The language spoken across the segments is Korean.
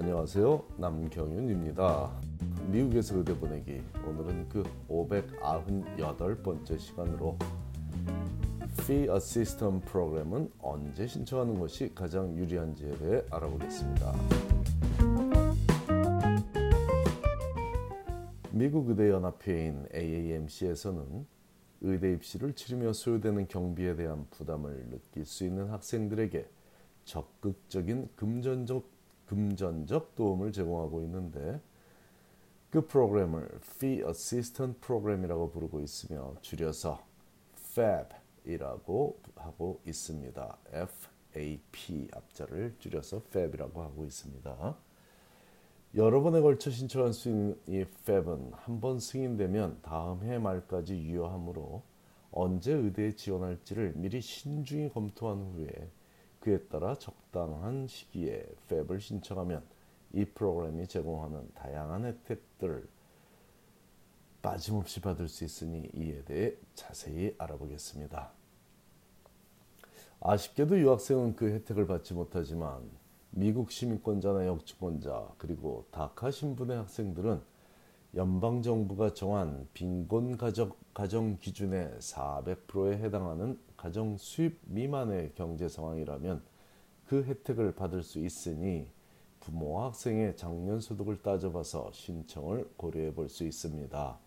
안녕하세요, 남경윤입니다. 미국에서 의대 보내기, 오늘은 그 598번째 시간으로 Fee Assistance 프로그램은 언제 신청하는 것이 가장 유리한지에 대해 알아보겠습니다. 미국 의대연합회인 AAMC에서는 의대 입시를 치르며 소요되는 경비에 대한 부담을 느낄 수 있는 학생들에게 적극적인 금전적 도움을 제공하고 있는데, 그 프로그램을 Fee Assistance 프로그램이라고 부르고 있으며 줄여서 FAB이라고 하고 있습니다. FAP 앞자를 줄여서 FAB이라고 하고 있습니다. 여러 번에 걸쳐 신청할 수 있는 이 FAB은 한 번 승인되면 다음 해 말까지 유효하므로 언제 의대에 지원할지를 미리 신중히 검토한 후에 그에 따라 적당한 시기에 FAB을 신청하면 이 프로그램이 제공하는 다양한 혜택들을 빠짐없이 받을 수 있으니 이에 대해 자세히 알아보겠습니다. 아쉽게도 유학생은 그 혜택을 받지 못하지만 미국 시민권자나 영주권자 그리고 다카 신분의 학생들은 연방정부가 정한 빈곤 가정 기준의 400%에 해당하는 가정 수입 미만의 경제 상황이라면 그 혜택을 받을 수 있으니 부모와 학생의 작년 소득을 따져봐서 신청을 고려해 볼 수 있습니다.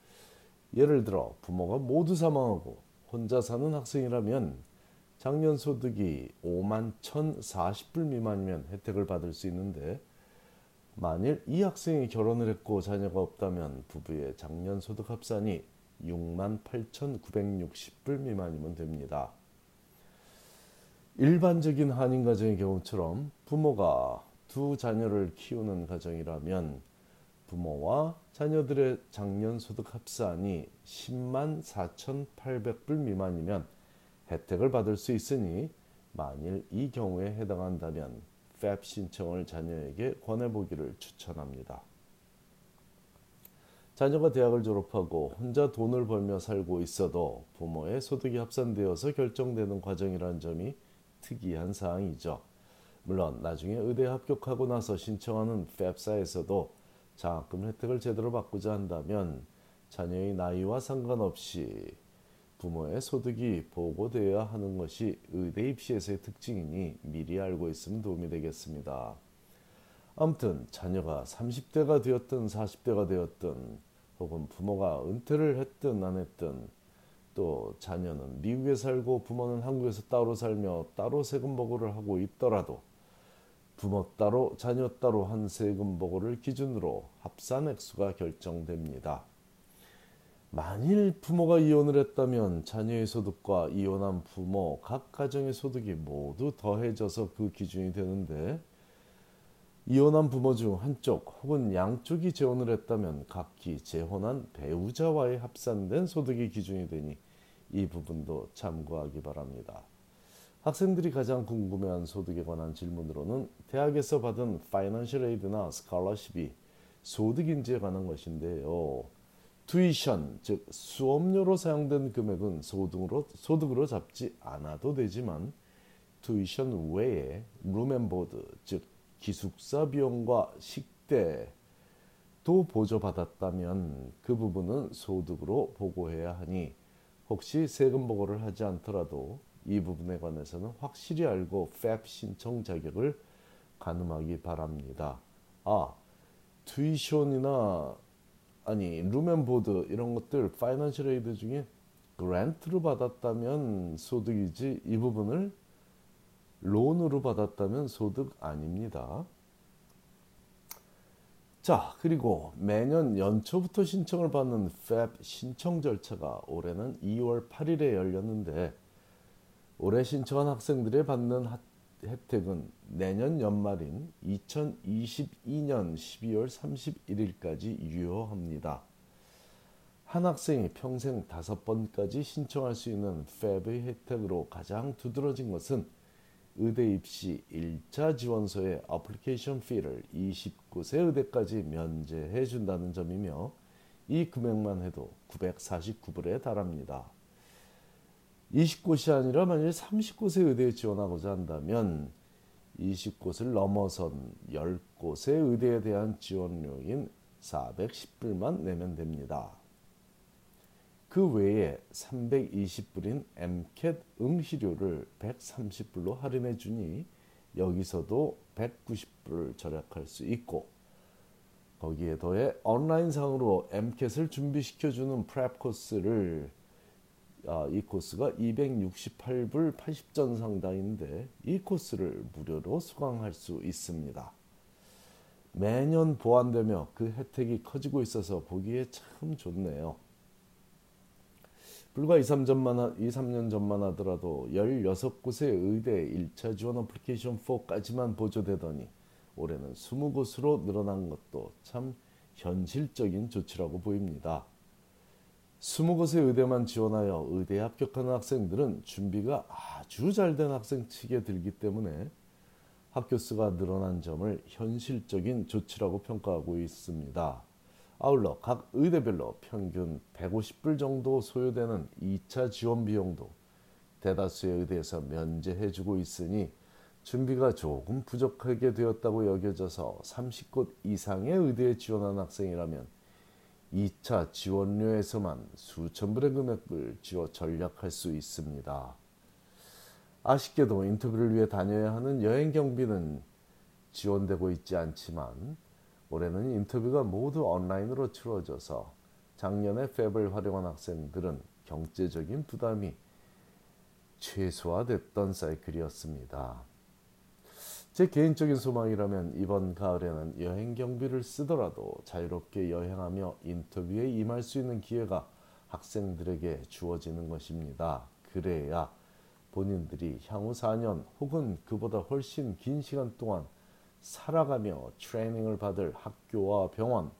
예를 들어 부모가 모두 사망하고 혼자 사는 학생이라면 작년 소득이 51,040불 미만이면 혜택을 받을 수 있는데, 만일 이 학생이 결혼을 했고 자녀가 없다면 부부의 작년 소득 합산이 68,960불 미만이면 됩니다. 일반적인 한인 가정의 경우처럼 부모가 두 자녀를 키우는 가정이라면 부모와 자녀들의 작년 소득 합산이 104,800불 미만이면 혜택을 받을 수 있으니, 만일 이 경우에 해당한다면 FAP 신청을 자녀에게 권해보기를 추천합니다. 자녀가 대학을 졸업하고 혼자 돈을 벌며 살고 있어도 부모의 소득이 합산되어서 결정되는 과정이라는 점이 특이한 사항이죠. 물론 나중에 의대에 합격하고 나서 신청하는 FAP사에서도 장학금 혜택을 제대로 받고자 한다면 자녀의 나이와 상관없이 부모의 소득이 보고되어야 하는 것이 의대 입시에서의 특징이니 미리 알고 있으면 도움이 되겠습니다. 아무튼 자녀가 30대가 되었든 40대가 되었든 혹은 부모가 은퇴를 했든 안 했든, 또 자녀는 미국에 살고 부모는 한국에서 따로 살며 따로 세금 보고를 하고 있더라도 부모 따로 자녀 따로 한 세금 보고를 기준으로 합산 액수가 결정됩니다. 만일 부모가 이혼을 했다면 자녀의 소득과 이혼한 부모 각 가정의 소득이 모두 더해져서 그 기준이 되는데, 이혼한 부모 중 한쪽 혹은 양쪽이 재혼을 했다면 각기 재혼한 배우자와의 합산된 소득이 기준이 되니 이 부분도 참고하기 바랍니다. 학생들이 가장 궁금해한 소득에 관한 질문으로는 대학에서 받은 파이낸셜 에이드나 스칼러십이 소득인지에 관한 것인데요. 투이션, 즉 수업료로 사용된 금액은 소득으로 잡지 않아도 되지만, 투이션 외에 룸앤보드, 즉 기숙사 비용과 식대도 보조받았다면 그 부분은 소득으로 보고해야 하니, 혹시 세금 보고를 하지 않더라도 이 부분에 관해서는 확실히 알고 FAP 신청 자격을 가늠하기 바랍니다. 투이션이나 룸앤보드 이런 것들 파이낸셜 에이드 중에 그랜트로 받았다면 소득이지, 이 부분을 론으로 받았다면 소득 아닙니다. 자, 그리고 매년 연초부터 신청을 받는 FAP 신청 절차가 올해는 2월 8일에 열렸는데, 올해 신청한 학생들이 받는 혜택은 내년 연말인 2022년 12월 31일까지 유효합니다. 한 학생이 평생 5번까지 신청할 수 있는 FAB의 혜택으로 가장 두드러진 것은 의대 입시 1차 지원서의 어플리케이션 피를 29세 의대까지 면제해 준다는 점이며, 이 금액만 해도 949불에 달합니다. 29세 아니라 만일 39세 의대에 지원하고자 한다면 20곳을 넘어선 10곳의 의대에 대한 지원료인 410불만 내면 됩니다. 그 외에 320불인 MCAT 응시료를 130불로 할인해 주니 여기서도 190불을 절약할 수 있고, 거기에 더해 온라인상으로 MCAT을 준비시켜주는 프렙 코스를 이 코스가 268불 80전 상당인데 이 코스를 무료로 수강할 수 있습니다. 매년 보완되며 그 혜택이 커지고 있어서 보기에 참 좋네요. 불과 2-3년 전만 하더라도 16곳의 의대 1차 지원 어플리케이션 4까지만 보조되더니 올해는 20곳으로 늘어난 것도 참 현실적인 조치라고 보입니다. 20곳의 의대만 지원하여 의대에 합격하는 학생들은 준비가 아주 잘된 학생 측에 들기 때문에 합격수가 늘어난 점을 현실적인 조치라고 평가하고 있습니다. 아울러 각 의대별로 평균 150불 정도 소요되는 2차 지원 비용도 대다수의 의대에서 면제해주고 있으니 준비가 조금 부족하게 되었다고 여겨져서 30곳 이상의 의대에 지원하는 학생이라면 2차 지원료에서만 수천불의 금액을 절약할 수 있습니다. 아쉽게도 인터뷰를 위해 다녀야 하는 여행 경비는 지원되고 있지 않지만 올해는 인터뷰가 모두 온라인으로 치러져서 작년에 팹을 활용한 학생들은 경제적인 부담이 최소화됐던 사이클이었습니다. 제 개인적인 소망이라면 이번 가을에는 여행 경비를 쓰더라도 자유롭게 여행하며 인터뷰에 임할 수 있는 기회가 학생들에게 주어지는 것입니다. 그래야 본인들이 향후 4년 혹은 그보다 훨씬 긴 시간 동안 살아가며 트레이닝을 받을 학교와 병원,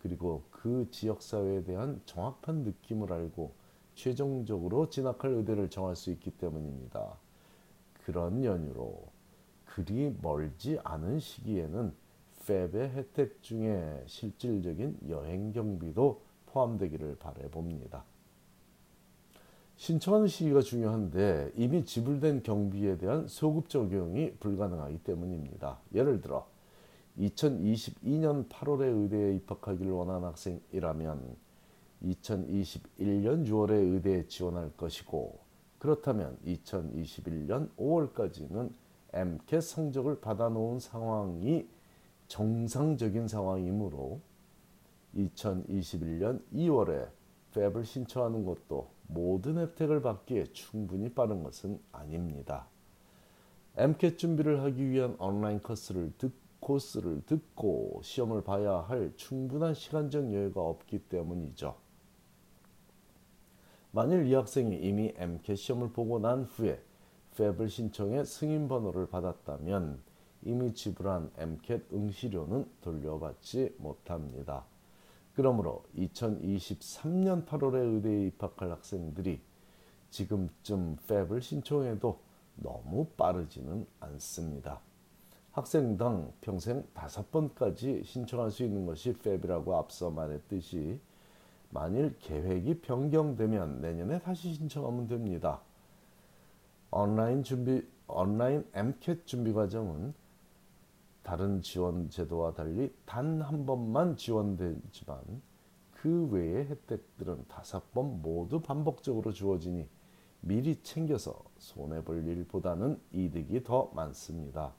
그리고 그 지역사회에 대한 정확한 느낌을 알고 최종적으로 진학할 의대를 정할 수 있기 때문입니다. 그런 연유로 그리 멀지 않은 시기에는 팹의 혜택 중에 실질적인 여행 경비도 포함되기를 바라봅니다. 신청하는 시기가 중요한데 이미 지불된 경비에 대한 소급 적용이 불가능하기 때문입니다. 예를 들어 2022년 8월에 의대에 입학하기를 원하는 학생이라면 2021년 6월에 의대에 지원할 것이고, 그렇다면 2021년 5월까지는 MCAT 성적을 받아놓은 상황이 정상적인 상황이므로 2021년 2월에 팹을 신청하는 것도 모든 혜택을 받기에 충분히 빠른 것은 아닙니다. MCAT 준비를 하기 위한 온라인 코스를 듣고 시험을 봐야 할 충분한 시간적 여유가 없기 때문이죠. 만일 이 학생이 이미 MCAT 시험을 보고 난 후에 팹을 신청해 승인 번호를 받았다면 이미 지불한 MCAT 응시료는 돌려받지 못합니다. 그러므로 2023년 8월에 의대에 입학할 학생들이 지금쯤 팹을 신청해도 너무 빠르지는 않습니다. 학생당 평생 5번까지 신청할 수 있는 것이 팹이라고 앞서 말했듯이 만일 계획이 변경되면 내년에 다시 신청하면 됩니다. 온라인 MCAT 준비 과정은 다른 지원 제도와 달리 단 한 번만 지원되지만 그 외의 혜택들은 5번 모두 반복적으로 주어지니 미리 챙겨서 손해볼 일보다는 이득이 더 많습니다.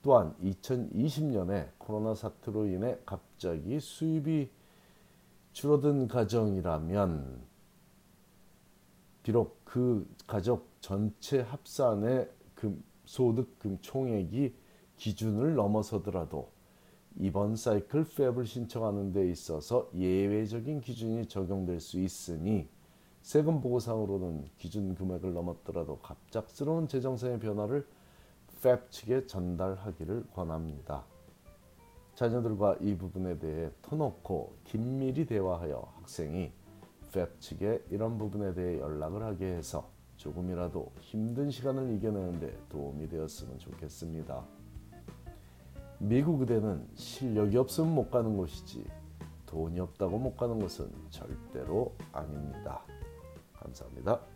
또한 2020년에 코로나 사태로 인해 갑자기 수입이 줄어든 가정이라면 비록 그 가족 전체 합산의 소득금 총액이 기준을 넘어서더라도 이번 사이클 팹을 신청하는 데 있어서 예외적인 기준이 적용될 수 있으니 세금 보고상으로는 기준 금액을 넘었더라도 갑작스러운 재정상의 변화를 팹 측에 전달하기를 권합니다. 자녀들과 이 부분에 대해 터놓고 긴밀히 대화하여 학생이 팹 측에 이런 부분에 대해 연락을 하게 해서 조금이라도 힘든 시간을 이겨내는 데 도움이 되었으면 좋겠습니다. 미국 의대는 실력이 없으면 못 가는 곳이지 돈이 없다고 못 가는 것은 절대로 아닙니다. 감사합니다.